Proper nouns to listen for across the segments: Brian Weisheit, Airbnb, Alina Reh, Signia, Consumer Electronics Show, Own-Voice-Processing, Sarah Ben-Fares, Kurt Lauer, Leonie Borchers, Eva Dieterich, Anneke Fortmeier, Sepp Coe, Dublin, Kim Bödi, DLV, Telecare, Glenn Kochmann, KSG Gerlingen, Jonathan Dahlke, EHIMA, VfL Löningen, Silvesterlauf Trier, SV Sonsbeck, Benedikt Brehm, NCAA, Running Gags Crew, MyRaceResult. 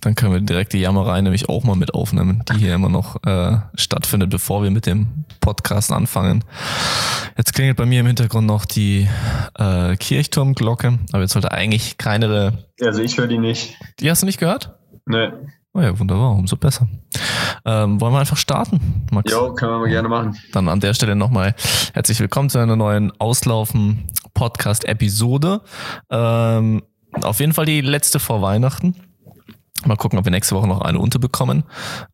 Dann können wir direkt die Jammerei nämlich auch mal mit aufnehmen, die hier immer noch stattfindet, bevor wir mit dem Podcast anfangen. Jetzt klingelt bei mir im Hintergrund noch die Kirchturmglocke, aber jetzt sollte eigentlich kleinere... Also ich höre die nicht. Die hast du nicht gehört? Nee. Oh ja, wunderbar, umso besser. Wollen wir einfach starten, Max? Jo, können wir mal gerne machen. Dann an der Stelle nochmal herzlich willkommen zu einer neuen Auslaufen-Podcast-Episode. Auf jeden Fall die letzte vor Weihnachten. Mal gucken, ob wir nächste Woche noch eine unterbekommen.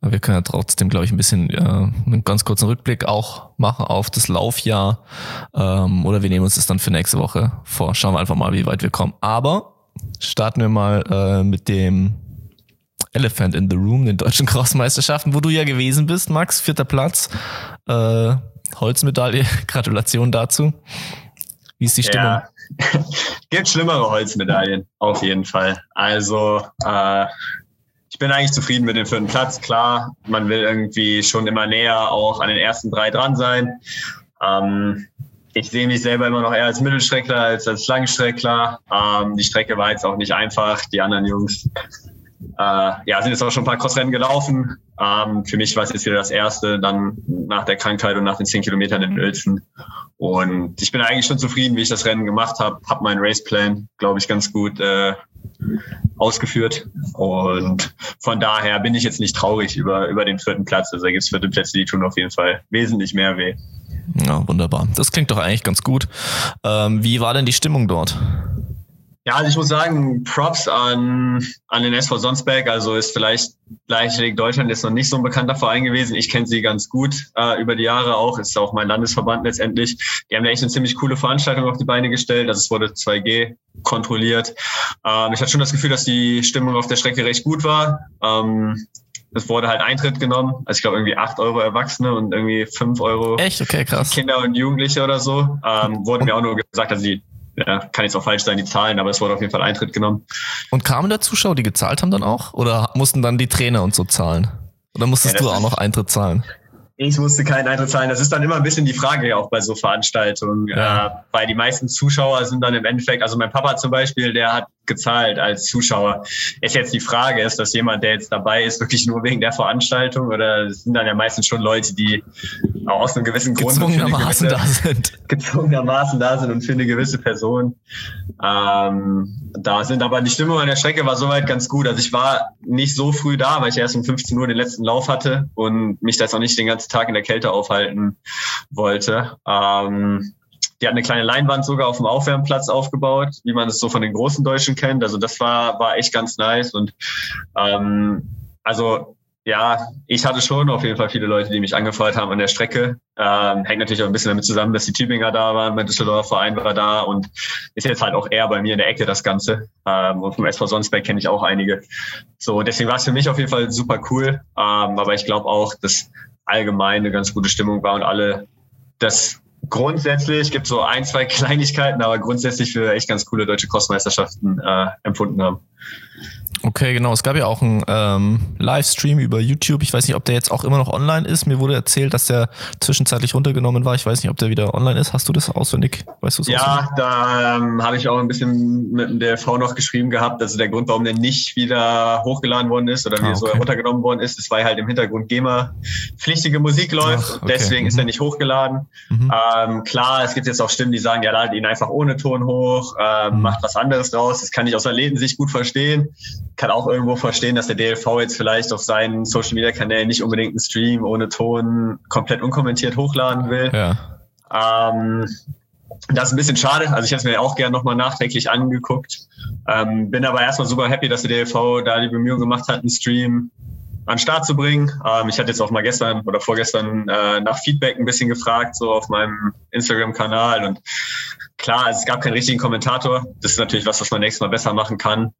Wir können ja trotzdem, glaube ich, ein bisschen einen ganz kurzen Rückblick auch machen auf das Laufjahr. Oder wir nehmen uns das dann für nächste Woche vor. Schauen wir einfach mal, wie weit wir kommen. Aber starten wir mal mit dem Elephant in the Room, den deutschen Crossmeisterschaften, wo du ja gewesen bist, Max. 4. Platz, Holzmedaille. Gratulation dazu. Wie ist die Stimmung? Ja. Gibt schlimmere Holzmedaillen, auf jeden Fall. Also ich bin eigentlich zufrieden mit dem 4. Platz. Klar, man will irgendwie schon immer näher auch an den ersten 3 dran sein. Ich sehe mich selber immer noch eher als Mittelstreckler als Langstreckler. Die Strecke war jetzt auch nicht einfach. Die anderen Jungs sind jetzt auch schon ein paar Crossrennen gelaufen. Für mich war es jetzt wieder das erste, dann nach der Krankheit und nach den 10 Kilometern in Uelzen. Und ich bin eigentlich schon zufrieden, wie ich das Rennen gemacht habe. Habe meinen Raceplan, glaube ich, ganz gut ausgeführt. Und von daher bin ich jetzt nicht traurig über den 4. Platz. Also da gibt es 4. Plätze, die tun auf jeden Fall wesentlich mehr weh. Ja, wunderbar. Das klingt doch eigentlich ganz gut. Wie war denn die Stimmung dort? Ja, also ich muss sagen, Props an den SV Sonsbeck. Also ist vielleicht Leichtathletik Deutschland jetzt noch nicht so ein bekannter Verein gewesen. Ich kenne sie ganz gut über die Jahre auch. Ist auch mein Landesverband letztendlich. Die haben echt eine ziemlich coole Veranstaltung auf die Beine gestellt. Also es wurde 2G kontrolliert. Ich hatte schon das Gefühl, dass die Stimmung auf der Strecke recht gut war. Es wurde halt Eintritt genommen. Also ich glaube irgendwie 8 € Erwachsene und irgendwie 5 €. Echt? Okay, krass. Kinder und Jugendliche oder so. Wurden mir auch nur gesagt, dass sie... Ja, kann jetzt auch falsch sein, die Zahlen, aber es wurde auf jeden Fall Eintritt genommen. Und kamen da Zuschauer, die gezahlt haben dann auch? Oder mussten dann die Trainer und so zahlen? Oder musstest du auch noch Eintritt zahlen? Ich musste keinen Eintritt zahlen. Das ist dann immer ein bisschen die Frage auch bei so Veranstaltungen. Ja. Weil die meisten Zuschauer sind dann im Endeffekt, also mein Papa zum Beispiel, der hat gezahlt als Zuschauer. Ist jetzt die Frage, ist das jemand, der jetzt dabei ist, wirklich nur wegen der Veranstaltung? Oder es sind dann ja meistens schon Leute, die aus einem gewissen Grund gezwungenermaßen da sind und für eine gewisse Person da sind. Aber die Stimmung an der Strecke war soweit ganz gut. Also ich war nicht so früh da, weil ich erst um 15 Uhr den letzten Lauf hatte und mich da jetzt auch nicht den ganzen Tag in der Kälte aufhalten wollte. Die hat eine kleine Leinwand sogar auf dem Aufwärmplatz aufgebaut, wie man es so von den großen Deutschen kennt. Also das war echt ganz nice. Und ich hatte schon auf jeden Fall viele Leute, die mich angefeuert haben an der Strecke. Hängt natürlich auch ein bisschen damit zusammen, dass die Tübinger da waren, mein Düsseldorfer Verein war da und ist jetzt halt auch eher bei mir in der Ecke das Ganze. Und vom SV Sonsberg kenne ich auch einige. So, deswegen war es für mich auf jeden Fall super cool. Aber ich glaube auch, dass allgemein eine ganz gute Stimmung war und alle das... Grundsätzlich gibt es so 1, 2 Kleinigkeiten, aber grundsätzlich für echt ganz coole deutsche Crossmeisterschaften empfunden haben. Okay, genau. Es gab ja auch einen Livestream über YouTube. Ich weiß nicht, ob der jetzt auch immer noch online ist. Mir wurde erzählt, dass der zwischenzeitlich runtergenommen war. Ich weiß nicht, ob der wieder online ist. Hast du das auswendig? Weißt du es auswendig? Ja, da habe ich auch ein bisschen mit dem DLV noch geschrieben gehabt. Also der Grund, warum der nicht wieder hochgeladen worden ist oder so runtergenommen worden ist, ist, weil halt im Hintergrund GEMA-pflichtige Musik läuft. Ach, okay. Deswegen ist er nicht hochgeladen. Mhm. Klar, es gibt jetzt auch Stimmen, die sagen, ja, ladet ihn einfach ohne Ton hoch, macht was anderes draus. Das kann ich aus der Lädensicht gut verstehen. Kann auch irgendwo verstehen, dass der DLV jetzt vielleicht auf seinen Social-Media-Kanälen nicht unbedingt einen Stream ohne Ton komplett unkommentiert hochladen will. Ja. Das ist ein bisschen schade. Also ich hätte es mir auch gerne nochmal nachträglich angeguckt. Bin aber erstmal super happy, dass der DLV da die Bemühungen gemacht hat, einen Stream an den Start zu bringen. Ich hatte jetzt auch mal gestern oder vorgestern nach Feedback ein bisschen gefragt, so auf meinem Instagram-Kanal. Und klar, also es gab keinen richtigen Kommentator. Das ist natürlich was man nächstes Mal besser machen kann.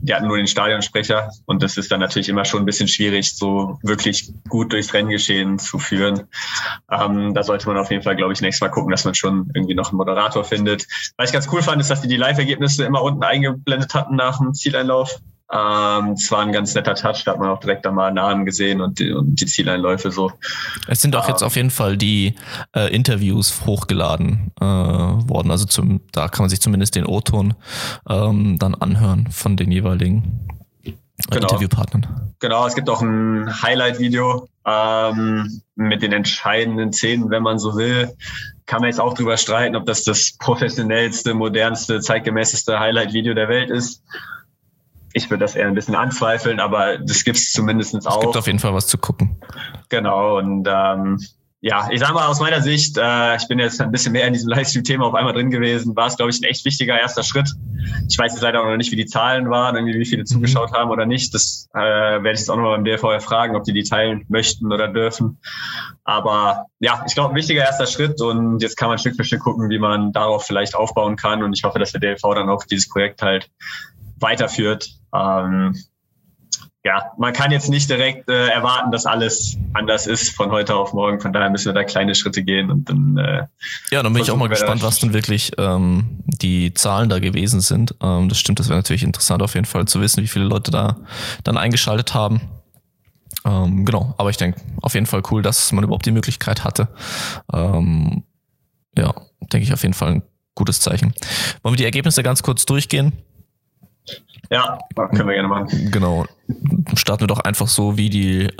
Die hatten nur den Stadionsprecher und das ist dann natürlich immer schon ein bisschen schwierig, so wirklich gut durchs Renngeschehen zu führen. Da sollte man auf jeden Fall, glaube ich, nächstes Mal gucken, dass man schon irgendwie noch einen Moderator findet. Was ich ganz cool fand, ist, dass die Live-Ergebnisse immer unten eingeblendet hatten nach dem Zieleinlauf. Es war ein ganz netter Touch, da hat man auch direkt einmal Namen gesehen und die Zieleinläufe so. Es sind auch jetzt auf jeden Fall die Interviews hochgeladen worden, also da kann man sich zumindest den O-Ton dann anhören von den jeweiligen Genau. Interviewpartnern. Genau, es gibt auch ein Highlight-Video mit den entscheidenden Szenen, wenn man so will. Kann man jetzt auch drüber streiten, ob das das professionellste, modernste, zeitgemäßeste Highlight-Video der Welt ist. Ich würde das eher ein bisschen anzweifeln, aber das gibt es zumindest auch. Es gibt auf jeden Fall was zu gucken. Genau, und ja, ich sag mal aus meiner Sicht, ich bin jetzt ein bisschen mehr in diesem Livestream-Thema auf einmal drin gewesen, war es, glaube ich, ein echt wichtiger erster Schritt. Ich weiß jetzt leider auch noch nicht, wie die Zahlen waren, irgendwie wie viele zugeschaut haben oder nicht. Das werde ich jetzt auch nochmal beim DLV fragen, ob die teilen möchten oder dürfen. Aber ja, ich glaube, ein wichtiger erster Schritt und jetzt kann man Stück für Stück gucken, wie man darauf vielleicht aufbauen kann und ich hoffe, dass der DLV dann auch dieses Projekt halt weiterführt. Ja, man kann jetzt nicht direkt erwarten, dass alles anders ist von heute auf morgen. Von daher müssen wir da kleine Schritte gehen und dann. Ja, dann bin ich auch mal gespannt, was denn wirklich die Zahlen da gewesen sind. Das stimmt, das wäre natürlich interessant auf jeden Fall zu wissen, wie viele Leute da dann eingeschaltet haben. Genau, aber ich denke, auf jeden Fall cool, dass man überhaupt die Möglichkeit hatte. Ja, denke ich auf jeden Fall ein gutes Zeichen. Wollen wir die Ergebnisse ganz kurz durchgehen? Ja, können wir gerne machen. Genau. Starten wir doch einfach so, wie die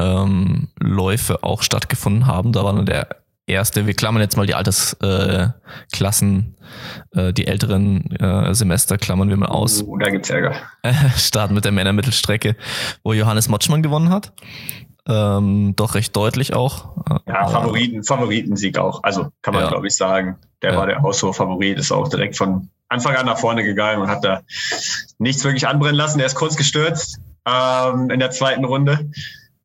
Läufe auch stattgefunden haben. Da war dann der erste, wir klammern jetzt mal die Altersklassen, die älteren Semester klammern wir mal aus. Da gibt's Ärger. Starten mit der Männermittelstrecke, wo Johannes Motschmann gewonnen hat. Doch recht deutlich auch. Ja, Favoritensieg auch. Also kann man, glaube ich, sagen. Der war der Haushofer-Favorit, ist auch direkt von Anfang an nach vorne gegangen und hat da nichts wirklich anbrennen lassen. Er ist kurz gestürzt in der zweiten Runde.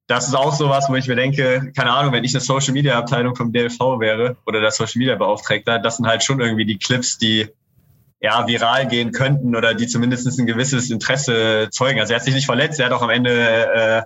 Das ist auch sowas, wo ich mir denke, keine Ahnung, wenn ich eine Social-Media-Abteilung vom DLV wäre oder der Social-Media-Beauftragte, das sind halt schon irgendwie die Clips, die ja viral gehen könnten oder die zumindest ein gewisses Interesse zeugen. Also er hat sich nicht verletzt, er hat auch am Ende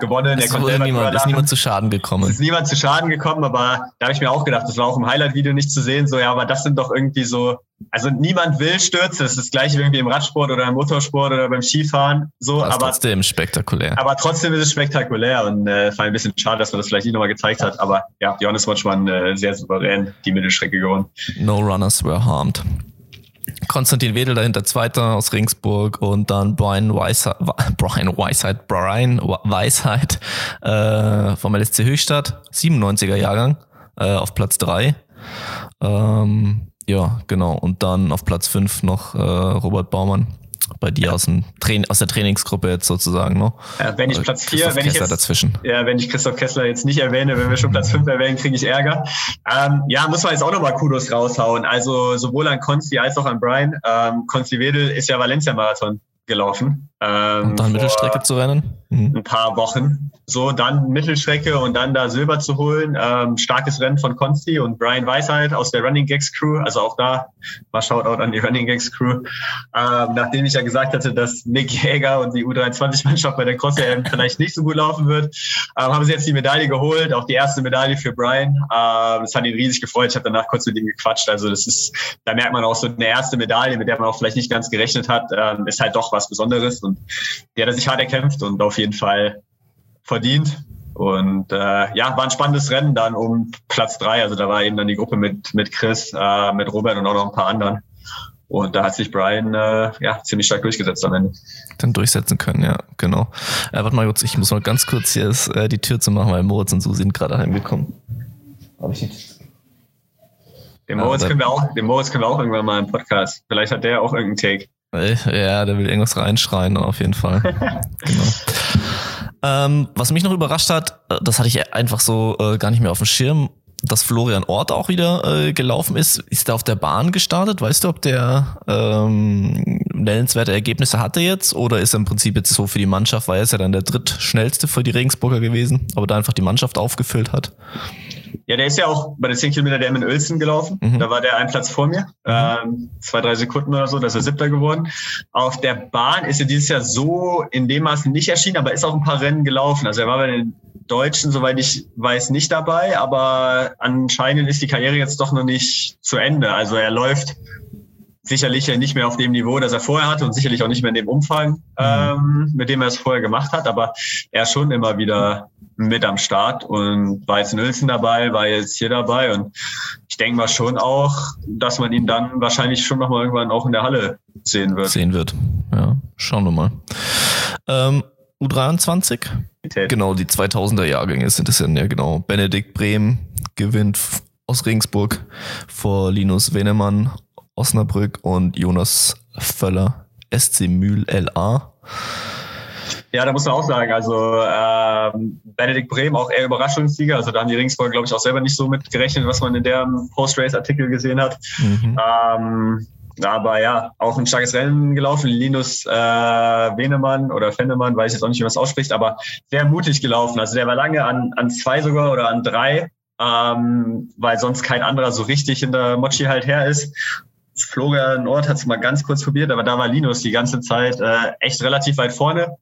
gewonnen. Es ist niemand zu Schaden gekommen. Es ist niemand zu Schaden gekommen, aber da habe ich mir auch gedacht, das war auch im Highlight-Video nicht zu sehen, so, ja, aber das sind doch irgendwie so, also niemand will Stürze, das ist das gleiche irgendwie im Radsport oder im Motorsport oder beim Skifahren, so. Das ist trotzdem spektakulär. Aber trotzdem ist es spektakulär und es war ein bisschen schade, dass man das vielleicht nicht nochmal gezeigt hat, aber ja, Johannes Motschmann sehr souverän die Mittelstrecke gewonnen. No runners were harmed. Konstantin Wedel dahinter Zweiter aus Regensburg und dann Brian Weisheit vom LSC Höchstadt, 97er Jahrgang auf Platz 3. Ja, genau. Und dann auf Platz 5 noch Robert Baumann. Bei dir aus der Trainingsgruppe jetzt sozusagen, ne? Wenn ich Platz 4, wenn ich Christoph Kessler jetzt nicht erwähne, wenn wir schon Platz 5 erwähnen, kriege ich Ärger. Muss man jetzt auch nochmal Kudos raushauen. Also sowohl an Konsti als auch an Brian. Konsti Wedel ist ja Valencia Marathon gelaufen. Und dann Mittelstrecke zu rennen? Ein paar Wochen. So, dann Mittelstrecke und dann da Silber zu holen. Starkes Rennen von Konsti und Brian Weisheit aus der Running Gags Crew. Also auch da mal Shoutout an die Running Gags Crew. Nachdem ich ja gesagt hatte, dass Mick Hager und die U23-Mannschaft bei der Cross-EM vielleicht nicht so gut laufen wird, haben sie jetzt die Medaille geholt. Auch die erste Medaille für Brian. Das hat ihn riesig gefreut. Ich habe danach kurz mit ihm gequatscht. Also das ist, da merkt man auch so eine erste Medaille, mit der man auch vielleicht nicht ganz gerechnet hat, ist halt doch was Besonderes. Und der hat sich hart erkämpft und auf jeden Fall verdient. Und war ein spannendes Rennen dann um Platz 3. Also da war eben dann die Gruppe mit Chris, mit Robert und auch noch ein paar anderen. Und da hat sich Brian ziemlich stark durchgesetzt am Ende. Dann durchsetzen können, ja, genau. Warte mal kurz, ich muss mal ganz kurz hier die Tür zu machen, weil Moritz und Susi sind gerade heimgekommen. Habe ich nicht. Den Moritz können wir auch irgendwann mal im Podcast. Vielleicht hat der auch irgendeinen Take. Ja, der will irgendwas reinschreien, auf jeden Fall. Genau. Was mich noch überrascht hat, das hatte ich einfach so gar nicht mehr auf dem Schirm, dass Florian Ort auch wieder gelaufen ist. Ist er auf der Bahn gestartet? Weißt du, ob der nennenswerte Ergebnisse hatte jetzt oder ist er im Prinzip jetzt so für die Mannschaft, weil er ist ja dann der drittschnellste für die Regensburger gewesen, aber da einfach die Mannschaft aufgefüllt hat? Ja, der ist ja auch bei den 10 Kilometer der in Uelzen gelaufen. Mhm. Da war der einen Platz vor mir. 2-3 Sekunden oder so, da ist er Siebter geworden. Auf der Bahn ist er dieses Jahr so in dem Maße nicht erschienen, aber ist auch ein paar Rennen gelaufen. Also er war bei den Deutschen, soweit ich weiß, nicht dabei, aber anscheinend ist die Karriere jetzt doch noch nicht zu Ende. Also er läuft sicherlich nicht mehr auf dem Niveau, das er vorher hatte und sicherlich auch nicht mehr in dem Umfang, mit dem er es vorher gemacht hat, aber er ist schon immer wieder mit am Start und war jetzt in Uelzen dabei, war jetzt hier dabei und ich denke mal schon auch, dass man ihn dann wahrscheinlich schon nochmal irgendwann auch in der Halle sehen wird. Ja, schauen wir mal. U23? Okay. Genau, die 2000er-Jahrgänge sind es ja, genau. Benedikt Brehm gewinnt aus Regensburg vor Linus Wenemann, Osnabrück, und Jonas Völler, SC Mühl, LA. Ja, da muss man auch sagen, also Benedikt Brehm auch eher Überraschungssieger, also da haben die Regensburger, glaube ich, auch selber nicht so mitgerechnet, was man in der Post-Race-Artikel gesehen hat. Mhm. Aber ja, auch ein starkes Rennen gelaufen. Linus Wenemann oder Fennemann, weiß jetzt auch nicht, wie man es ausspricht, aber sehr mutig gelaufen. Also der war lange an zwei sogar oder an drei, weil sonst kein anderer so richtig hinter Mochi halt her ist. Florian Ort hat es mal ganz kurz probiert, aber da war Linus die ganze Zeit echt relativ weit vorne.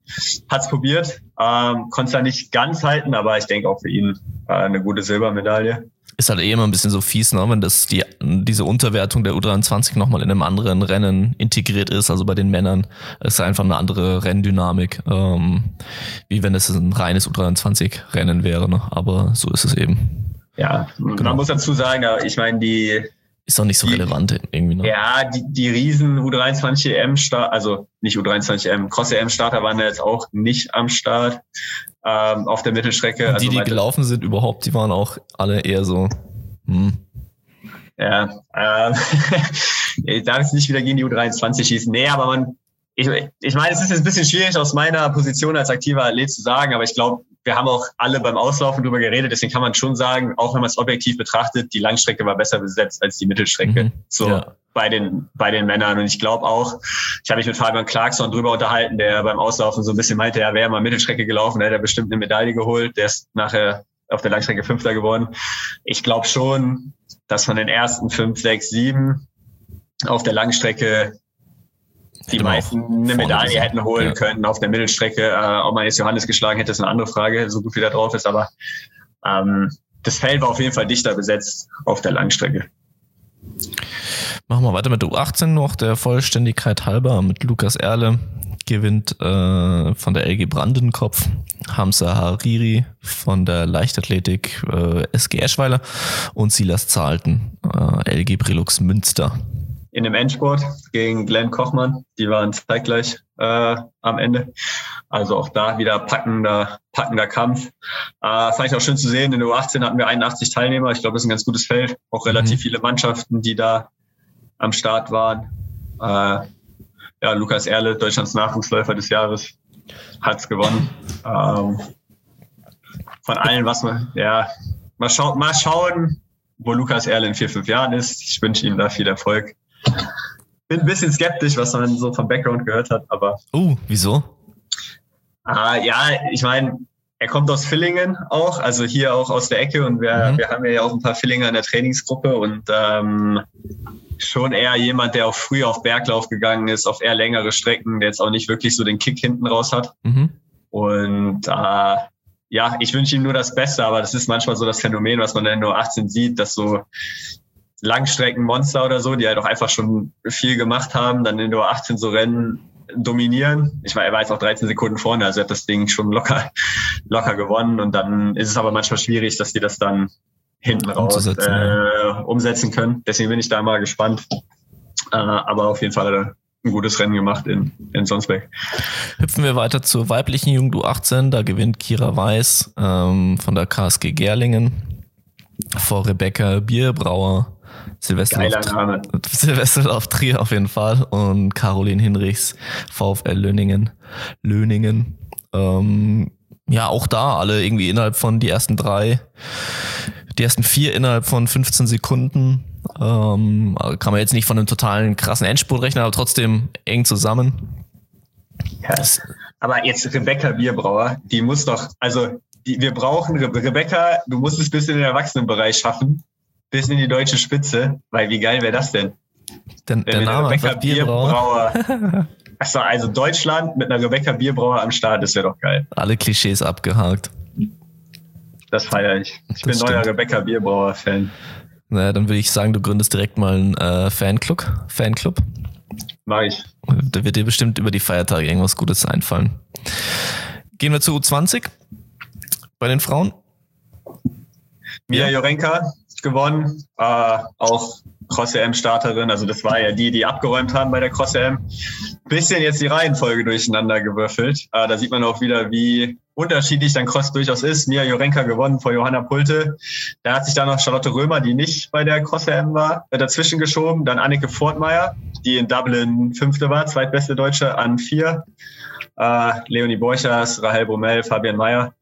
Hat es probiert, konnte es da nicht ganz halten, aber ich denke auch für ihn eine gute Silbermedaille. Ist halt eh immer ein bisschen so fies, ne? Wenn das diese Unterwertung der U23 nochmal in einem anderen Rennen integriert ist, also bei den Männern, ist einfach eine andere Renndynamik, wie wenn es ein reines U23-Rennen wäre, ne? Aber so ist es eben. Ja, genau. Man muss dazu sagen, ich meine, die... Ist doch nicht so relevant irgendwie, ne? Ja, die riesen U23-EM-Starter, also nicht U23-EM, Cross-EM-Starter waren ja jetzt auch nicht am Start auf der Mittelstrecke. Und die gelaufen sind überhaupt, die waren auch alle eher so, Ja, ich darf jetzt nicht wieder gegen die U23 schießen. Nee, aber ich meine, es ist jetzt ein bisschen schwierig aus meiner Position als aktiver Athlet zu sagen, aber ich glaube, wir haben auch alle beim Auslaufen drüber geredet, deswegen kann man schon sagen, auch wenn man es objektiv betrachtet, die Langstrecke war besser besetzt als die Mittelstrecke. Mhm, so ja. Bei den Männern. Und ich glaube auch, ich habe mich mit Fabian Clarkson drüber unterhalten, der beim Auslaufen so ein bisschen meinte, er wäre mal Mittelstrecke gelaufen, der hätte bestimmt eine Medaille geholt, der ist nachher auf der Langstrecke Fünfter geworden. Ich glaube schon, dass von den ersten 5, 6, 7 auf der Langstrecke die meisten eine Medaille hätten holen können auf der Mittelstrecke. Ob man jetzt Johannes geschlagen hätte, ist eine andere Frage, so gut wie da drauf ist. Aber das Feld war auf jeden Fall dichter besetzt auf der Langstrecke. Machen wir weiter mit U18 noch, der Vollständigkeit halber, mit Lukas Erle. Gewinnt von der LG Brandenkopf, Hamza Hariri von der Leichtathletik SG Eschweiler und Silas Zahlten, LG Brilux Münster. In dem Endspurt gegen Glenn Kochmann. Die waren zeitgleich am Ende. Also auch da wieder packender Kampf. Fand ich auch schön zu sehen. In der U18 hatten wir 81 Teilnehmer. Ich glaube, das ist ein ganz gutes Feld. Auch relativ viele Mannschaften, die da am Start waren. Ja, Lukas Erle, Deutschlands Nachwuchsläufer des Jahres, hat's gewonnen. Von allen, was man... Ja, mal schauen, wo Lukas Erle in 4, 5 Jahren ist. Ich wünsche ihm da viel Erfolg. Bin ein bisschen skeptisch, was man so vom Background gehört hat, aber... Wieso? Ja, ich meine, er kommt aus Villingen auch, also hier auch aus der Ecke, und wir haben ja auch ein paar Villinger in der Trainingsgruppe, und schon eher jemand, der auch früh auf Berglauf gegangen ist, auf eher längere Strecken, der jetzt auch nicht wirklich so den Kick hinten raus hat. Mhm. Und ja, ich wünsche ihm nur das Beste, aber das ist manchmal so das Phänomen, was man dann nur 18 sieht, dass so Langstreckenmonster oder so, die halt auch einfach schon viel gemacht haben, dann in der 18 so Rennen dominieren. Ich meine, er war jetzt auch 13 Sekunden vorne, also er hat das Ding schon locker gewonnen, und dann ist es aber manchmal schwierig, dass die das dann hinten raus umsetzen können. Deswegen bin ich da mal gespannt. Aber auf jeden Fall ein gutes Rennen gemacht in Sonsbeck. Hüpfen wir weiter zur weiblichen Jugend U18, da gewinnt Kira Weiß von der KSG Gerlingen vor Rebecca Bierbrauer, Silvesterlauf Trier auf jeden Fall, und Caroline Hinrichs, VfL Löningen. Ja, auch da alle irgendwie innerhalb von die ersten 4 innerhalb von 15 Sekunden. Kann man jetzt nicht von einem totalen krassen Endspurt rechnen, aber trotzdem eng zusammen. Ja, aber jetzt Rebecca Bierbrauer, die muss doch, also wir brauchen Rebecca, du musst es bis in den Erwachsenenbereich schaffen, bis in die deutsche Spitze, weil wie geil wäre das denn? Der Name Rebecca Bierbrauer. Achso, also Deutschland mit einer Rebecca Bierbrauer am Start, das wäre doch geil. Alle Klischees abgehakt. Das feiere ich. Ich bin neuer Rebecca Bierbrauer-Fan. Naja, dann würde ich sagen, du gründest direkt mal einen Fanclub. Mach ich. Da wird dir bestimmt über die Feiertage irgendwas Gutes einfallen. Gehen wir zu U20 bei den Frauen. Mia Jorenka gewonnen, auch Cross-EM-Starterin, also das war ja die abgeräumt haben bei der Cross-EM. Bisschen jetzt die Reihenfolge durcheinander gewürfelt. Da sieht man auch wieder, wie unterschiedlich dann Cross durchaus ist. Mia Jurenka gewonnen vor Johanna Pulte. Da hat sich dann noch Charlotte Römer, die nicht bei der Cross-EM war, dazwischen geschoben. Dann Anneke Fortmeier, die in Dublin Fünfte war, zweitbeste Deutsche an 4. Leonie Borchers, Rahel Brumell, Fabian Meyer.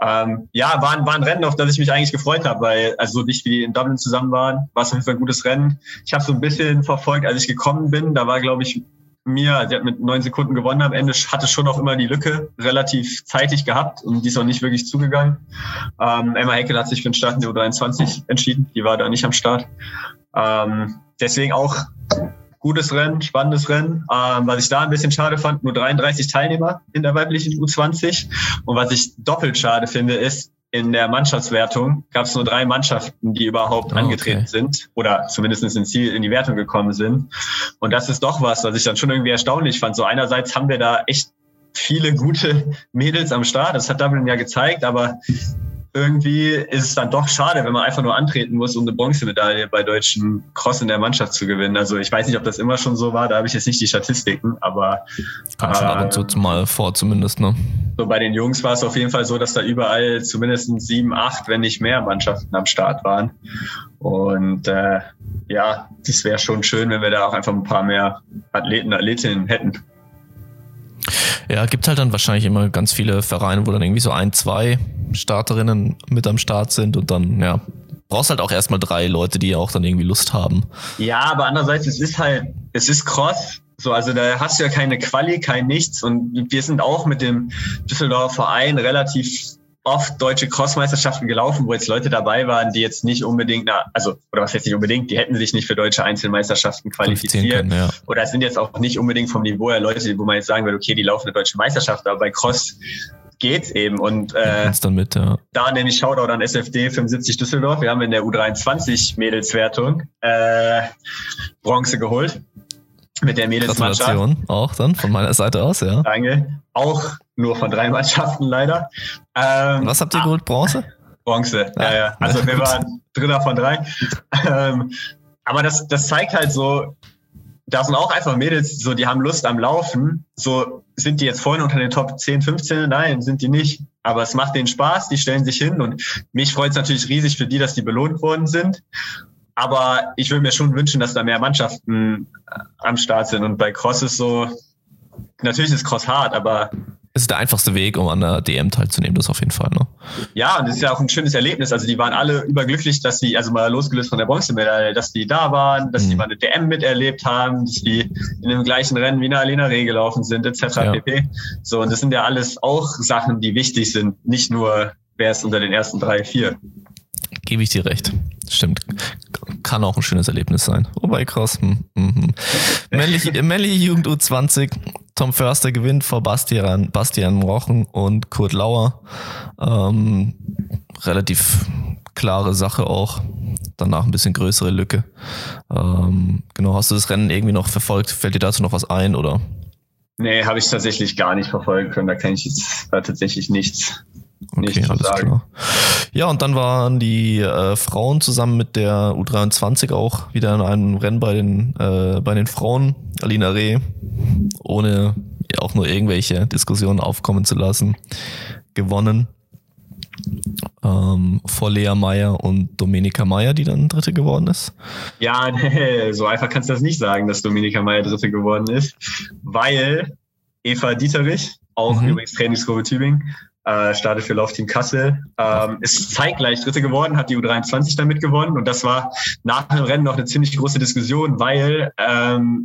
Ja, war ein Rennen, auf das ich mich eigentlich gefreut habe, weil, also so dicht wie die in Dublin zusammen waren, war es auf jeden Fall ein gutes Rennen. Ich habe so ein bisschen verfolgt, als ich gekommen bin. Da war, glaube ich, Mia, sie hat mit 9 Sekunden gewonnen am Ende, hatte schon auch immer die Lücke relativ zeitig gehabt und die ist auch nicht wirklich zugegangen. Emma Heckel hat sich für den Start in der U23 entschieden, die war da nicht am Start. Deswegen auch gutes Rennen, spannendes Rennen. Was ich da ein bisschen schade fand, nur 33 Teilnehmer in der weiblichen U20. Und was ich doppelt schade finde, ist, in der Mannschaftswertung gab es nur 3 Mannschaften, die überhaupt angetreten sind oder zumindest ins Ziel, in die Wertung gekommen sind. Und das ist doch was ich dann schon irgendwie erstaunlich fand. So einerseits haben wir da echt viele gute Mädels am Start. Das hat Dublin ja gezeigt, aber irgendwie ist es dann doch schade, wenn man einfach nur antreten muss, um eine Bronzemedaille bei deutschen Cross in der Mannschaft zu gewinnen. Also ich weiß nicht, ob das immer schon so war, da habe ich jetzt nicht die Statistiken, aber das kam schon ab und zu mal vor zumindest, ne? So bei den Jungs war es auf jeden Fall so, dass da überall zumindest 7, 8, wenn nicht mehr Mannschaften am Start waren. Und ja, das wäre schon schön, wenn wir da auch einfach ein paar mehr Athleten, Athletinnen hätten. Ja, gibt halt dann wahrscheinlich immer ganz viele Vereine, wo dann irgendwie so 1, 2 Starterinnen mit am Start sind und dann, ja, brauchst halt auch erstmal 3 Leute, die ja auch dann irgendwie Lust haben. Ja, aber andererseits, es ist Cross, so, also da hast du ja keine Quali, kein nichts und wir sind auch mit dem Düsseldorfer Verein relativ oft deutsche Crossmeisterschaften gelaufen, wo jetzt Leute dabei waren, die jetzt nicht unbedingt, die hätten sich nicht für deutsche Einzelmeisterschaften qualifiziert können, ja. Oder sind jetzt auch nicht unbedingt vom Niveau her Leute, wo man jetzt sagen würde, okay, die laufen eine deutsche Meisterschaft, aber bei Cross geht's eben und da nehme ich Shoutout an SFD 75 Düsseldorf, wir haben in der U23 Mädelswertung Bronze geholt mit der Mädelsmannschaft. Gratulation auch dann von meiner Seite aus, ja. Danke. Auch nur von 3 Mannschaften leider. Was habt ihr geholt? Bronze? Bronze, ja. Also wir waren Dritter von 3. Aber das zeigt halt so, da sind auch einfach Mädels, so die haben Lust am Laufen. So sind die jetzt vorhin unter den Top 10, 15? Nein, sind die nicht. Aber es macht denen Spaß, die stellen sich hin und mich freut es natürlich riesig für die, dass die belohnt worden sind. Aber ich würde mir schon wünschen, dass da mehr Mannschaften am Start sind. Und bei Cross ist so, natürlich ist Cross hart, aber es ist der einfachste Weg, um an der DM teilzunehmen, das auf jeden Fall, ne? Ja, und das ist ja auch ein schönes Erlebnis. Also die waren alle überglücklich, dass die, also mal losgelöst von der Bronzemedaille, dass die da waren, dass die mal eine DM miterlebt haben, dass die in dem gleichen Rennen wie eine Alina Reh gelaufen sind, etc. Ja. pp. So, und das sind ja alles auch Sachen, die wichtig sind. Nicht nur, wer ist unter den ersten 3, 4. Gebe ich dir recht. Stimmt. Kann auch ein schönes Erlebnis sein. Oh, bei Cross. Männliche Jugend U20. Tom Förster gewinnt vor Bastian Rochen und Kurt Lauer. Relativ klare Sache auch. Danach ein bisschen größere Lücke. Genau, hast du das Rennen irgendwie noch verfolgt? Fällt dir dazu noch was ein, oder? Nee, habe ich tatsächlich gar nicht verfolgen können. Da kenne ich jetzt tatsächlich nichts. Okay, alles klar. Ja, und dann waren die Frauen zusammen mit der U23 auch wieder in einem Rennen bei den Frauen. Alina Reh, ohne auch nur irgendwelche Diskussionen aufkommen zu lassen, gewonnen. Vor Lea Meyer und Dominika Meyer, die dann Dritte geworden ist. Ja, nee, so einfach kannst du das nicht sagen, dass Dominika Meyer Dritte geworden ist, weil Eva Dieterich, auch übrigens Trainingsgruppe Tübingen, startet für Laufteam Kassel, ist zeitgleich Dritte geworden, hat die U23 damit gewonnen und das war nach dem Rennen noch eine ziemlich große Diskussion, weil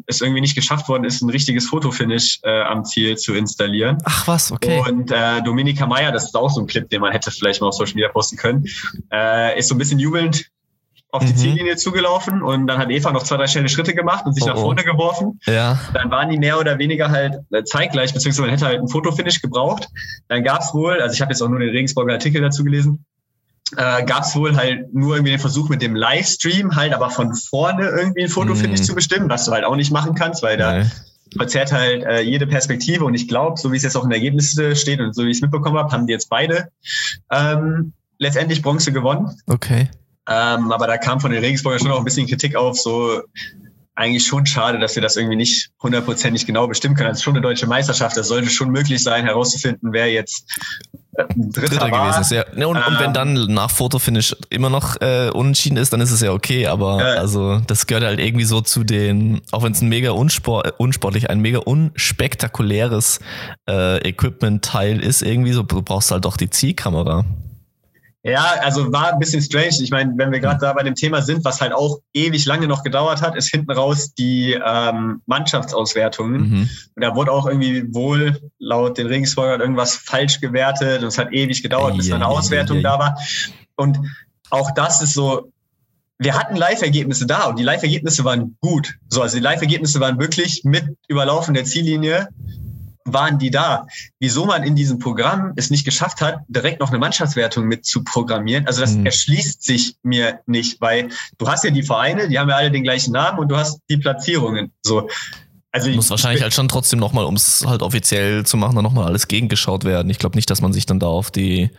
es irgendwie nicht geschafft worden ist, ein richtiges Fotofinish am Ziel zu installieren. Ach was, okay. Und Dominika Meyer, das ist auch so ein Clip, den man hätte vielleicht mal auf Social Media posten können, ist so ein bisschen jubelnd auf die Ziellinie zugelaufen und dann hat Eva noch 2, 3 schnelle Schritte gemacht und sich nach vorne geworfen. Ja. Dann waren die mehr oder weniger halt zeitgleich, beziehungsweise man hätte halt ein Fotofinish gebraucht. Dann gab es wohl, also ich habe jetzt auch nur den Regensburger Artikel dazu gelesen, gab es wohl halt nur irgendwie den Versuch mit dem Livestream halt, aber von vorne irgendwie ein Fotofinish zu bestimmen, was du halt auch nicht machen kannst, weil da verzerrt halt jede Perspektive und ich glaube, so wie es jetzt auch in der Ergebnisliste steht und so wie ich es mitbekommen habe, haben die jetzt beide letztendlich Bronze gewonnen. Okay. Aber da kam von den Regensburgern schon auch ein bisschen Kritik auf, so eigentlich schon schade, dass wir das irgendwie nicht hundertprozentig genau bestimmen können. Das ist schon eine deutsche Meisterschaft, das sollte schon möglich sein, herauszufinden, wer jetzt Dritter gewesen ist. Ja. Und wenn dann nach Fotofinish immer noch unentschieden ist, dann ist es ja okay, aber also das gehört halt irgendwie so zu den, auch wenn es ein mega unsportlich, ein mega unspektakuläres Equipment-Teil ist irgendwie, so brauchst du halt doch die Zielkamera. Ja, also war ein bisschen strange. Ich meine, wenn wir gerade da bei dem Thema sind, was halt auch ewig lange noch gedauert hat, ist hinten raus die Mannschaftsauswertungen. Mhm. Und da wurde auch irgendwie wohl laut den Regensburgern irgendwas falsch gewertet. Und es hat ewig gedauert, bis dann eine Auswertung da war. Und auch das ist so, wir hatten Live-Ergebnisse da und die Live-Ergebnisse waren gut. So, also die Live-Ergebnisse waren wirklich mit Überlaufen der Ziellinie waren die da. Wieso man in diesem Programm es nicht geschafft hat, direkt noch eine Mannschaftswertung mit zu programmieren, also das erschließt sich mir nicht, weil du hast ja die Vereine, die haben ja alle den gleichen Namen und du hast die Platzierungen. So. Also muss wahrscheinlich halt schon trotzdem nochmal, um es halt offiziell zu machen, dann nochmal alles gegengeschaut werden. Ich glaube nicht, dass man sich dann da auf die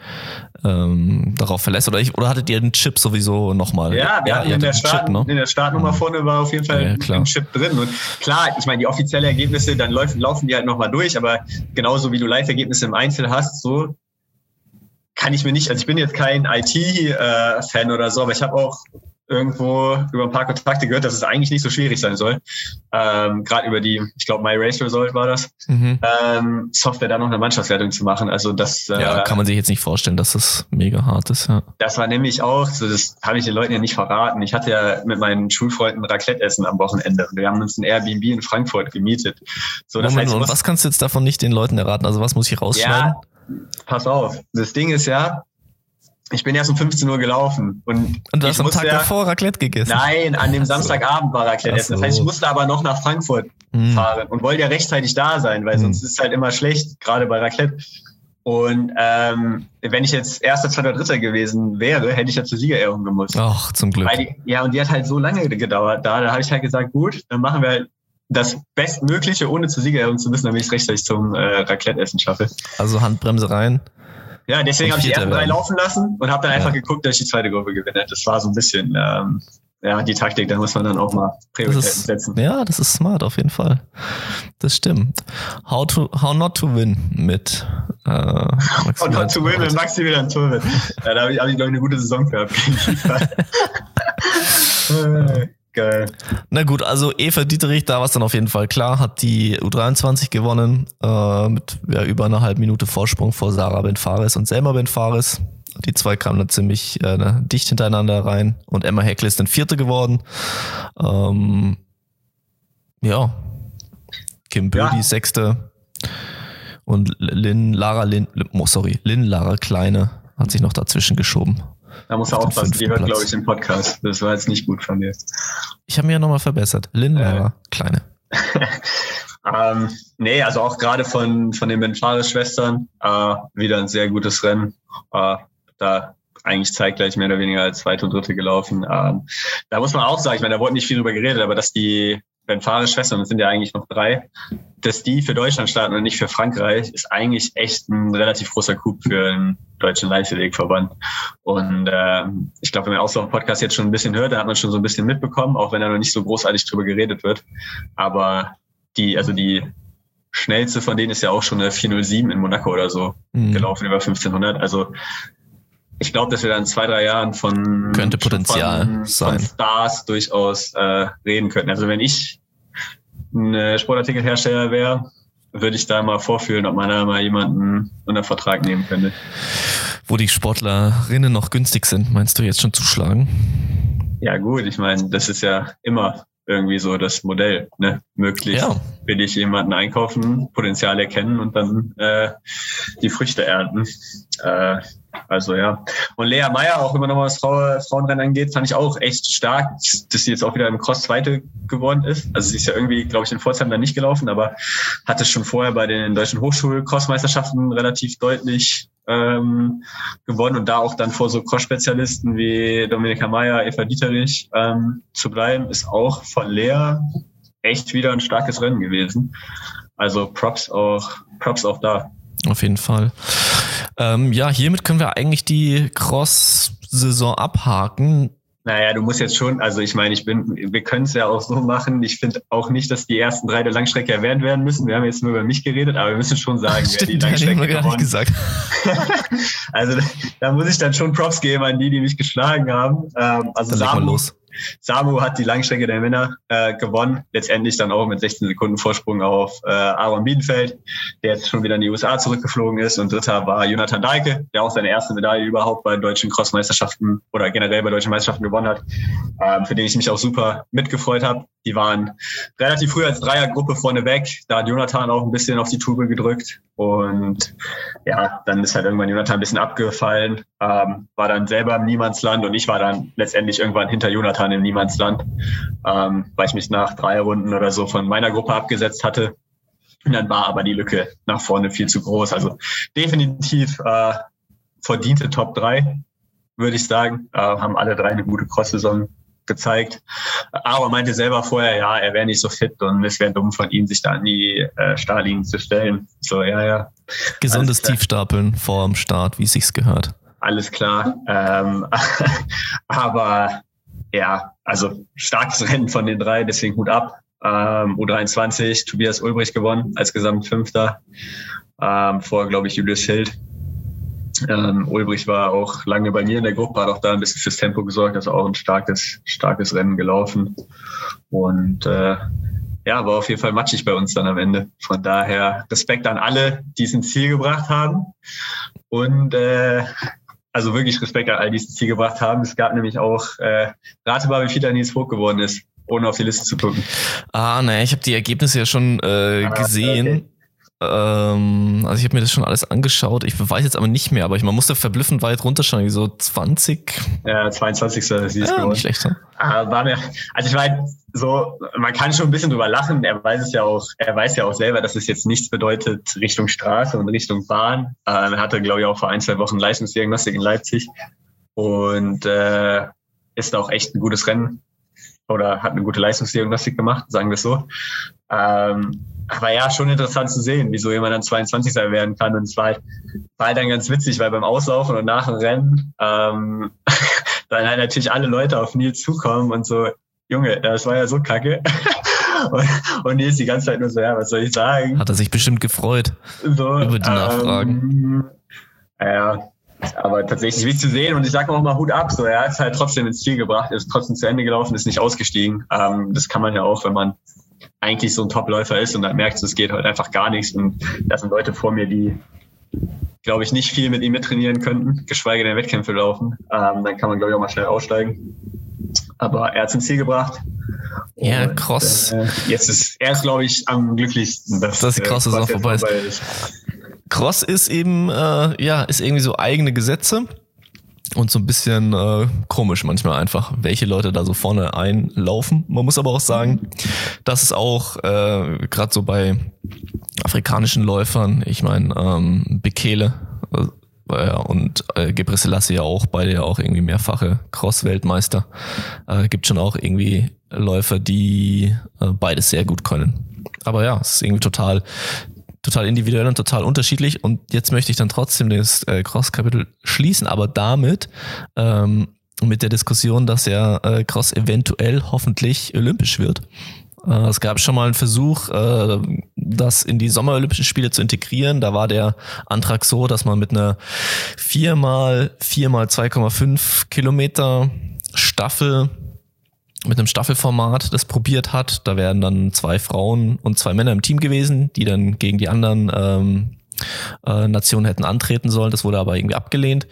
darauf verlässt. Oder hattet ihr den Chip sowieso nochmal? Ja, wir hatten in der Startnummer vorne war auf jeden Fall ein Chip drin. Und klar, ich meine, die offiziellen Ergebnisse, dann laufen die halt nochmal durch, aber genauso wie du Live-Ergebnisse im Einzel hast, so kann ich mir nicht, also ich bin jetzt kein IT-Fan oder so, aber ich habe auch irgendwo über ein paar Kontakte gehört, dass es eigentlich nicht so schwierig sein soll. Gerade über die, ich glaube, MyRaceResult war das, Software da noch eine Mannschaftswertung zu machen. Also das kann man sich jetzt nicht vorstellen, dass das mega hart ist. Ja. Das war nämlich auch, so das habe ich den Leuten ja nicht verraten. Ich hatte ja mit meinen Schulfreunden Raclette-Essen am Wochenende. Wir haben uns ein Airbnb in Frankfurt gemietet. So, das heißt, und was kannst du jetzt davon nicht den Leuten erraten? Also was muss ich rausschneiden? Ja, pass auf. Das Ding ist ja, ich bin erst um 15 Uhr gelaufen. Und du hast am Tag davor Raclette gegessen? Nein, an dem Samstagabend war Raclette essen. Das heißt, ich musste aber noch nach Frankfurt fahren und wollte ja rechtzeitig da sein, weil sonst ist es halt immer schlecht, gerade bei Raclette. Und wenn ich jetzt Erster, Zweiter, Dritter gewesen wäre, hätte ich ja zur Siegerehrung gemusst. Ach, zum Glück. Weil und die hat halt so lange gedauert. Da habe ich halt gesagt, gut, dann machen wir halt das Bestmögliche, ohne zur Siegerehrung zu müssen, damit ich es rechtzeitig zum Raclette-Essen schaffe. Also Handbremse rein. Ja, deswegen habe ich die ersten drei laufen lassen und habe dann einfach geguckt, dass ich die zweite Gruppe gewinne. Das war so ein bisschen die Taktik, da muss man dann auch mal Prioritäten setzen. Ja, das ist smart auf jeden Fall. Das stimmt. How not to win mit Maximilian. How not to win mit Maximilian Torwitt. Ja, da habe ich glaube ich eine gute Saison gehabt. Geil. Na gut, also Eva Dieterich, da war es dann auf jeden Fall klar, hat die U23 gewonnen mit über einer halben Minute Vorsprung vor Sarah Ben-Fares und Selma Ben-Fares. Die zwei kamen dann ziemlich dicht hintereinander rein und Emma Heckel ist dann Vierte geworden. Kim Bödi Sechste und Lynn Lara Kleine hat sich noch dazwischen geschoben. Da muss er aufpassen, die hört, glaube ich, den Podcast. Das war jetzt nicht gut von mir. Ich habe mich ja nochmal verbessert. Lynn Lara Kleine. Nee, also auch gerade von den Ben-Fares-Schwestern wieder ein sehr gutes Rennen. Da eigentlich zeitgleich mehr oder weniger als Zweite und Dritte gelaufen. Da muss man auch sagen, ich meine, da wurde nicht viel drüber geredet, aber dass die Ben-Fares-Schwestern, das sind ja eigentlich noch drei, dass die für Deutschland starten und nicht für Frankreich, ist eigentlich echt ein relativ großer Coup für einen deutschen Leichtathletikverband. Und ich glaube, wenn man Auslaufen-Podcast jetzt schon ein bisschen hört, da hat man schon so ein bisschen mitbekommen, auch wenn da noch nicht so großartig drüber geredet wird. Aber die schnellste von denen ist ja auch schon eine 4:07 in Monaco oder so gelaufen, über 1500. Also ich glaube, dass wir dann in 2-3 Jahren von Stars durchaus reden könnten. Also wenn ich ein Sportartikelhersteller wäre, würde ich da mal vorfühlen, ob man da mal jemanden unter Vertrag nehmen könnte. Wo die Sportlerinnen noch günstig sind, meinst du jetzt schon zuschlagen? Ja gut, ich meine, das ist ja immer irgendwie so das Modell, ne? Möglichst billig jemanden einkaufen, Potenzial erkennen und dann die Früchte ernten. Und Lea Meyer, auch immer noch mal was Frauenrennen angeht, fand ich auch echt stark, dass sie jetzt auch wieder im Cross Zweite geworden ist. Also sie ist ja irgendwie, glaube ich, in Pforzheim dann nicht gelaufen, aber hatte schon vorher bei den deutschen Hochschul-Cross-Meisterschaften relativ deutlich gewonnen und da auch dann vor so Cross-Spezialisten wie Dominika Meyer, Eva Dieterich zu bleiben, ist auch von Lea echt wieder ein starkes Rennen gewesen. Also Props auch da. Auf jeden Fall. Hiermit können wir eigentlich die Cross-Saison abhaken. Naja, du musst jetzt schon, also ich meine, wir können es ja auch so machen. Ich finde auch nicht, dass die ersten drei der Langstrecke erwähnt werden müssen. Wir haben jetzt nur über mich geredet, aber wir müssen schon sagen, stimmt, wer die Langstrecke gewonnen hat. Gar nicht gesagt. Also da muss ich dann schon Props geben an die mich geschlagen haben. Also Samu hat die Langstrecke der Männer gewonnen, letztendlich dann auch mit 16 Sekunden Vorsprung auf Aaron Biedenfeld, der jetzt schon wieder in die USA zurückgeflogen ist, und dritter war Jonathan Dahlke, der auch seine erste Medaille überhaupt bei deutschen Crossmeisterschaften oder generell bei deutschen Meisterschaften gewonnen hat, für den ich mich auch super mitgefreut habe. Die waren relativ früh als Dreiergruppe vorne weg, da hat Jonathan auch ein bisschen auf die Tube gedrückt und ja, dann ist halt irgendwann Jonathan ein bisschen abgefallen, war dann selber im Niemandsland und ich war dann letztendlich irgendwann hinter Jonathan im Niemandsland, weil ich mich nach 3 Runden oder so von meiner Gruppe abgesetzt hatte. Und dann war aber die Lücke nach vorne viel zu groß. Also definitiv verdiente Top 3, würde ich sagen. Haben alle drei eine gute Cross-Saison gezeigt. Aber meinte selber vorher, ja, er wäre nicht so fit und es wäre dumm von ihm, sich da an die Startlinie zu stellen. So, ja. Gesundes Tiefstapeln vor dem Start, wie es sich gehört. Alles klar. Aber ja, also starkes Rennen von den drei, deswegen Hut ab. U23, Tobias Ulbrich gewonnen als Gesamtfünfter, vor, glaube ich, Julius Schild. Ulbrich war auch lange bei mir in der Gruppe, hat auch da ein bisschen fürs Tempo gesorgt, also auch ein starkes Rennen gelaufen. Und ja, war auf jeden Fall matschig bei uns dann am Ende. Von daher Respekt an alle, die es ins Ziel gebracht haben. Und also wirklich Respekt an all die, die es Ziel gebracht haben. Es gab nämlich auch, rate mal, wie viel da Nils Vogt geworden ist, ohne auf die Liste zu gucken. Ich habe die Ergebnisse ja schon gesehen. Okay. Also ich habe mir das schon alles angeschaut. Ich weiß jetzt aber nicht mehr, aber man musste verblüffend weit runterschauen, so 20? Ja, 22. ist es geworden. Nicht schlecht. Also ich meine, so, man kann schon ein bisschen drüber lachen. Er weiß ja auch selber, dass es jetzt nichts bedeutet Richtung Straße und Richtung Bahn. Er hatte, glaube ich, auch vor 1-2 Wochen Leistungsdiagnostik in Leipzig und ist auch echt ein gutes Rennen oder hat eine gute Leistungsdiagnostik gemacht, sagen wir es so. Aber ja, schon interessant zu sehen, wieso jemand dann 22. werden kann. Und es war halt dann ganz witzig, weil beim Auslaufen und nach dem Rennen dann halt natürlich alle Leute auf Nils zukommen und so, Junge, das war ja so kacke. Und Nils die ganze Zeit nur so, ja, was soll ich sagen? Hat er sich bestimmt gefreut so, über die Nachfragen. Ja, aber tatsächlich wie zu sehen, und ich sage auch mal Hut ab, so, er hat es halt trotzdem ins Ziel gebracht, ist trotzdem zu Ende gelaufen, ist nicht ausgestiegen. Das kann man ja auch, wenn man eigentlich so ein Topläufer ist und dann merkst du, es geht heute einfach gar nichts, und da sind Leute vor mir, die, glaube ich, nicht viel mit ihm mittrainieren könnten, geschweige denn Wettkämpfe laufen. Dann kann man, glaube ich, auch mal schnell aussteigen. Aber er hat es ins Ziel gebracht. Ja, und Cross. Er ist, glaube ich, am glücklichsten, dass das Cross ist auch vorbei. Cross ist eben, ist irgendwie so eigene Gesetze und so ein bisschen komisch manchmal einfach, welche Leute da so vorne einlaufen. Man muss aber auch sagen, dass es auch gerade so bei afrikanischen Läufern, ich meine Bekele und Gebre Selassie ja auch, beide ja auch irgendwie mehrfache Cross-Weltmeister, gibt schon auch irgendwie Läufer, die beides sehr gut können. Aber ja, es ist irgendwie total individuell und total unterschiedlich, und jetzt möchte ich dann trotzdem das Cross-Kapitel schließen, aber damit mit der Diskussion, dass ja Cross eventuell hoffentlich olympisch wird. Es gab schon mal einen Versuch, das in die Sommerolympischen Spiele zu integrieren. Da war der Antrag so, dass man mit einer 4x2,5 Kilometer Staffel mit einem Staffelformat das probiert hat. Da wären dann 2 Frauen und 2 Männer im Team gewesen, die dann gegen die anderen Nationen hätten antreten sollen. Das wurde aber irgendwie abgelehnt.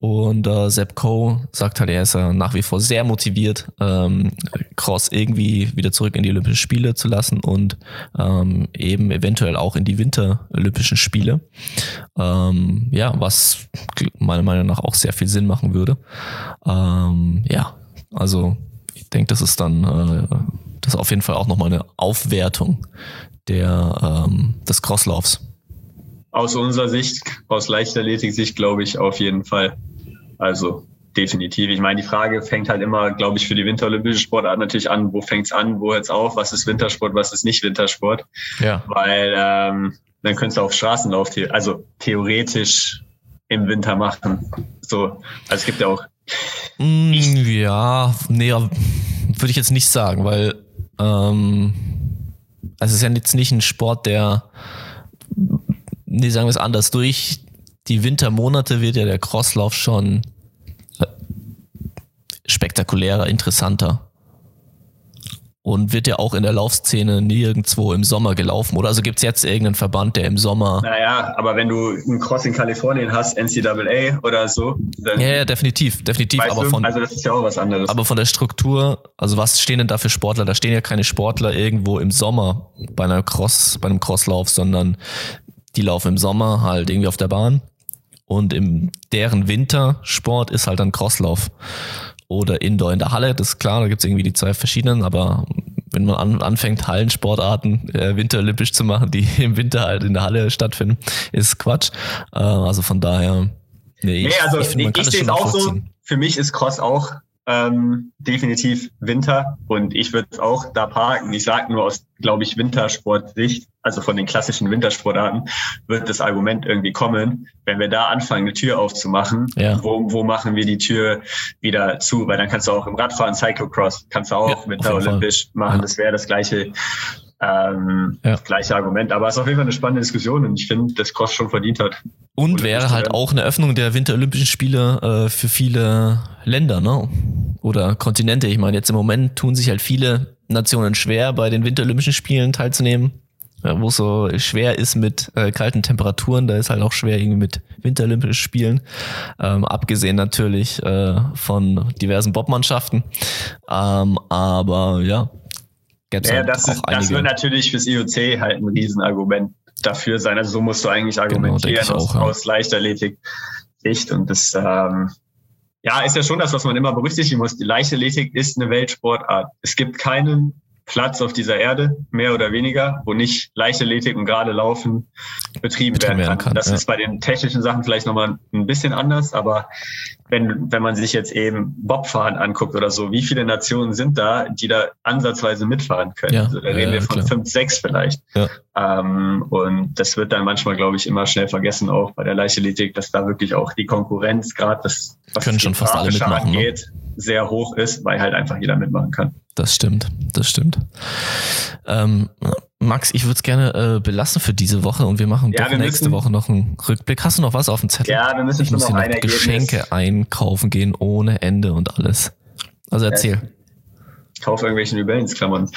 Und Sepp Coe sagt halt, er ist ja nach wie vor sehr motiviert, Cross irgendwie wieder zurück in die Olympischen Spiele zu lassen und eben eventuell auch in die Winterolympischen Spiele. Was meiner Meinung nach auch sehr viel Sinn machen würde. Ich denke, das ist dann auf jeden Fall auch nochmal eine Aufwertung des Crosslaufs. Aus unserer Sicht, aus Leichtathletik-Sicht, glaube ich, auf jeden Fall. Also definitiv. Ich meine, die Frage fängt halt immer, glaube ich, für die winterolympische Sportart natürlich an, wo fängt es an, wo hört es auf, was ist Wintersport, was ist nicht Wintersport. Ja. Weil dann könntest du auch Straßenlauf, theoretisch im Winter machen. So, also es gibt ja auch Ja, nee, würde ich jetzt nicht sagen, weil also es ist ja jetzt nicht ein Sport, der, nee, sagen wir es anders, durch die Wintermonate wird ja der Crosslauf schon spektakulärer, interessanter. Und wird ja auch in der Laufszene nirgendwo im Sommer gelaufen, oder? Also gibt es jetzt irgendeinen Verband, der im Sommer... Naja, aber wenn du einen Cross in Kalifornien hast, NCAA oder so... Dann ja, definitiv. Aber von, also das ist ja auch was anderes. Aber von der Struktur, also was stehen denn da für Sportler? Da stehen ja keine Sportler irgendwo im Sommer bei einem Crosslauf, sondern die laufen im Sommer halt irgendwie auf der Bahn. Und deren Wintersport ist halt dann Crosslauf. Oder Indoor in der Halle, das ist klar, da gibt es irgendwie die zwei verschiedenen, aber wenn man anfängt, Hallensportarten winterolympisch zu machen, die im Winter halt in der Halle stattfinden, ist Quatsch. Also von daher, ich sehe es auch so, für mich ist Cross auch definitiv Winter und ich würde es auch da parken. Ich sage nur aus, glaube ich, Wintersportsicht, also von den klassischen Wintersportarten, wird das Argument irgendwie kommen, wenn wir da anfangen, eine Tür aufzumachen, ja. Wo machen wir die Tür wieder zu? Weil dann kannst du auch im Radfahren, Cyclocross, kannst du auch winterolympisch machen. Ja. Das wäre das gleiche, gleiche Argument. Aber es ist auf jeden Fall eine spannende Diskussion und ich finde, dass Cross schon verdient hat. Und wäre halt auch eine Öffnung der Winterolympischen Spiele für viele Länder, ne? Oder Kontinente. Ich meine, jetzt im Moment tun sich halt viele Nationen schwer, bei den Winterolympischen Spielen teilzunehmen, wo es so schwer ist mit kalten Temperaturen. Da ist halt auch schwer irgendwie mit Winterolympischen Spielen, abgesehen natürlich von diversen Bobmannschaften. Aber ja, gäbe es halt auch einige. Das wird natürlich fürs IOC halt ein Riesenargument dafür sein. Also so musst du eigentlich argumentieren, genau, aus Leichtathletik-Sicht. Und das ist ja schon das, was man immer berücksichtigen muss. Die Leichtathletik ist eine Weltsportart. Es gibt keinen Platz auf dieser Erde, mehr oder weniger, wo nicht Leichtathletik und gerade Laufen betrieben werden kann. Das ist bei den technischen Sachen vielleicht nochmal ein bisschen anders, aber wenn man sich jetzt eben Bobfahren anguckt oder so, wie viele Nationen sind da, die da ansatzweise mitfahren können? Ja, also da reden wir von 5, 6 vielleicht. Ja. Und das wird dann manchmal, glaube ich, immer schnell vergessen, auch bei der Leichtathletik, dass da wirklich auch die Konkurrenz, gerade das, was können schon fast alle mitmachen, angeht, sehr hoch ist, weil halt einfach jeder mitmachen kann. Das stimmt. Max, ich würde es gerne belassen für diese Woche und wir machen nächste Woche noch einen Rückblick. Hast du noch was auf dem Zettel? Ja, wir müssen ich schon muss noch ein Geschenke Ergebnis einkaufen gehen, ohne Ende und alles. Also erzähl. Ich kaufe irgendwelche New Balance-Klammern.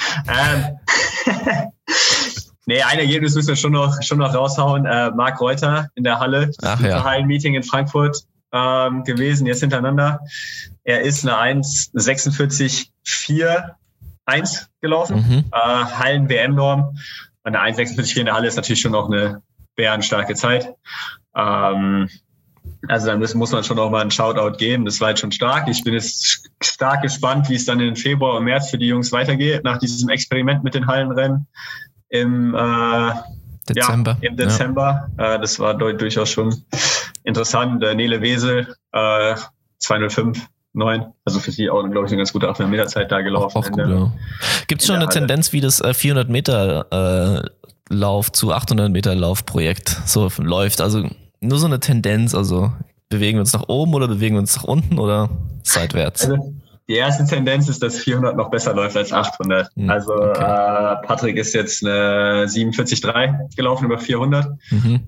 Nee, ein Ergebnis müssen wir schon noch raushauen. Marc Reuter in der Halle. Hallenmeeting in Frankfurt gewesen, jetzt hintereinander. Er ist eine 1,46,4,1 gelaufen, Hallen-WM-Norm. Und eine 1,46,4 in der Halle ist natürlich schon noch eine bärenstarke Zeit. Also da muss man schon noch mal einen Shoutout geben. Das war jetzt schon stark. Ich bin jetzt stark gespannt, wie es dann in Februar und März für die Jungs weitergeht, nach diesem Experiment mit den Hallenrennen im Dezember. Das war durchaus schon interessant. Nele Wesel, 2:05,9. Also für sie auch, glaube ich, eine ganz gute 800 Meter Zeit da gelaufen. Auch gut, ja. Gibt es schon eine Tendenz, wie das 400 Meter Lauf zu 800 Meter Laufprojekt so läuft? Also nur so eine Tendenz. Also bewegen wir uns nach oben oder bewegen wir uns nach unten oder seitwärts? Also, die erste Tendenz ist, dass 400 noch besser läuft als 800. Also Patrick ist jetzt eine 47,3 gelaufen über 400.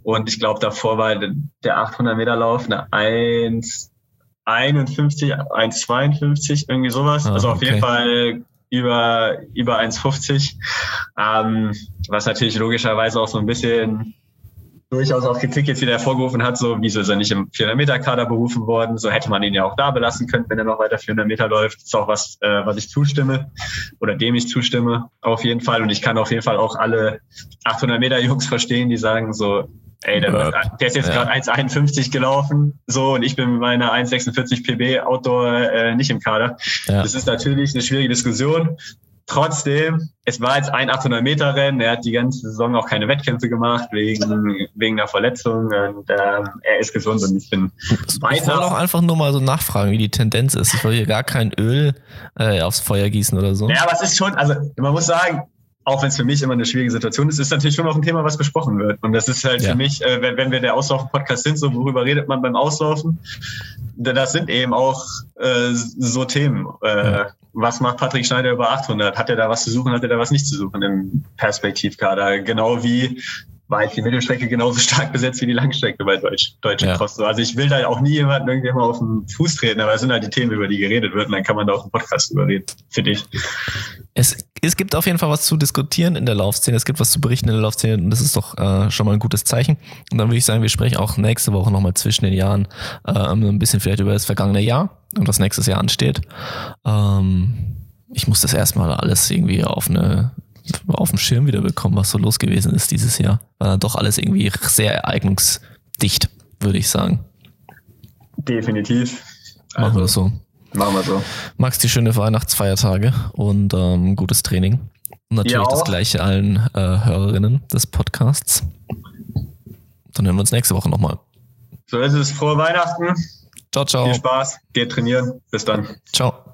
Und ich glaube, davor war der 800-Meter-Lauf eine 1,51, 1,52, irgendwie sowas. Ah, also auf jeden Fall über 1,50. Was natürlich logischerweise auch so ein bisschen durchaus auch Kritik jetzt wieder hervorgerufen hat, so wieso ist er nicht im 400-Meter-Kader berufen worden, so hätte man ihn ja auch da belassen können, wenn er noch weiter 400 Meter läuft, das ist auch was, was ich zustimme oder dem ich zustimme auf jeden Fall und ich kann auf jeden Fall auch alle 800-Meter-Jungs verstehen, die sagen so, ey, der ist jetzt gerade 1,51 gelaufen, so, und ich bin mit meiner 1,46 PB Outdoor nicht im Kader. Ja. Das ist natürlich eine schwierige Diskussion. Trotzdem, es war jetzt ein 800-Meter-Rennen. Er hat die ganze Saison auch keine Wettkämpfe gemacht wegen einer Verletzung. Und er ist gesund und ich bin weiter. Ich wollte auch einfach nur mal so nachfragen, wie die Tendenz ist. Ich will hier gar kein Öl aufs Feuer gießen oder so. Ja, aber es ist schon, also man muss sagen, auch wenn es für mich immer eine schwierige Situation ist, ist natürlich schon auch ein Thema, was besprochen wird. Und das ist halt für mich, wenn wir der Auslaufen-Podcast sind, so worüber redet man beim Auslaufen? Das sind eben auch so Themen. Was macht Patrick Schneider über 800? Hat er da was zu suchen, hat er da was nicht zu suchen im Perspektivkader? Genau wie war jetzt die Mittelstrecke genauso stark besetzt wie die Langstrecke bei deutschen Cross. Also ich will da auch nie jemanden irgendwie mal auf den Fuß treten, aber es sind halt die Themen, über die geredet wird und dann kann man da auch im Podcast drüber reden, finde ich. Es gibt auf jeden Fall was zu diskutieren in der Laufszene, es gibt was zu berichten in der Laufszene und das ist doch schon mal ein gutes Zeichen. Und dann würde ich sagen, wir sprechen auch nächste Woche nochmal zwischen den Jahren ein bisschen vielleicht über das vergangene Jahr und was nächstes Jahr ansteht. Ich muss das erstmal alles irgendwie auf dem Schirm wiederbekommen, was so los gewesen ist dieses Jahr. War dann doch alles irgendwie sehr ereignungsdicht, würde ich sagen. Definitiv. Machen wir das so. Machen wir so. Max, die schöne Weihnachtsfeiertage und gutes Training. Und natürlich das Gleiche allen Hörerinnen des Podcasts. Dann hören wir uns nächste Woche nochmal. So ist es. Frohe Weihnachten. Ciao, ciao. Viel Spaß. Geht trainieren. Bis dann. Ciao.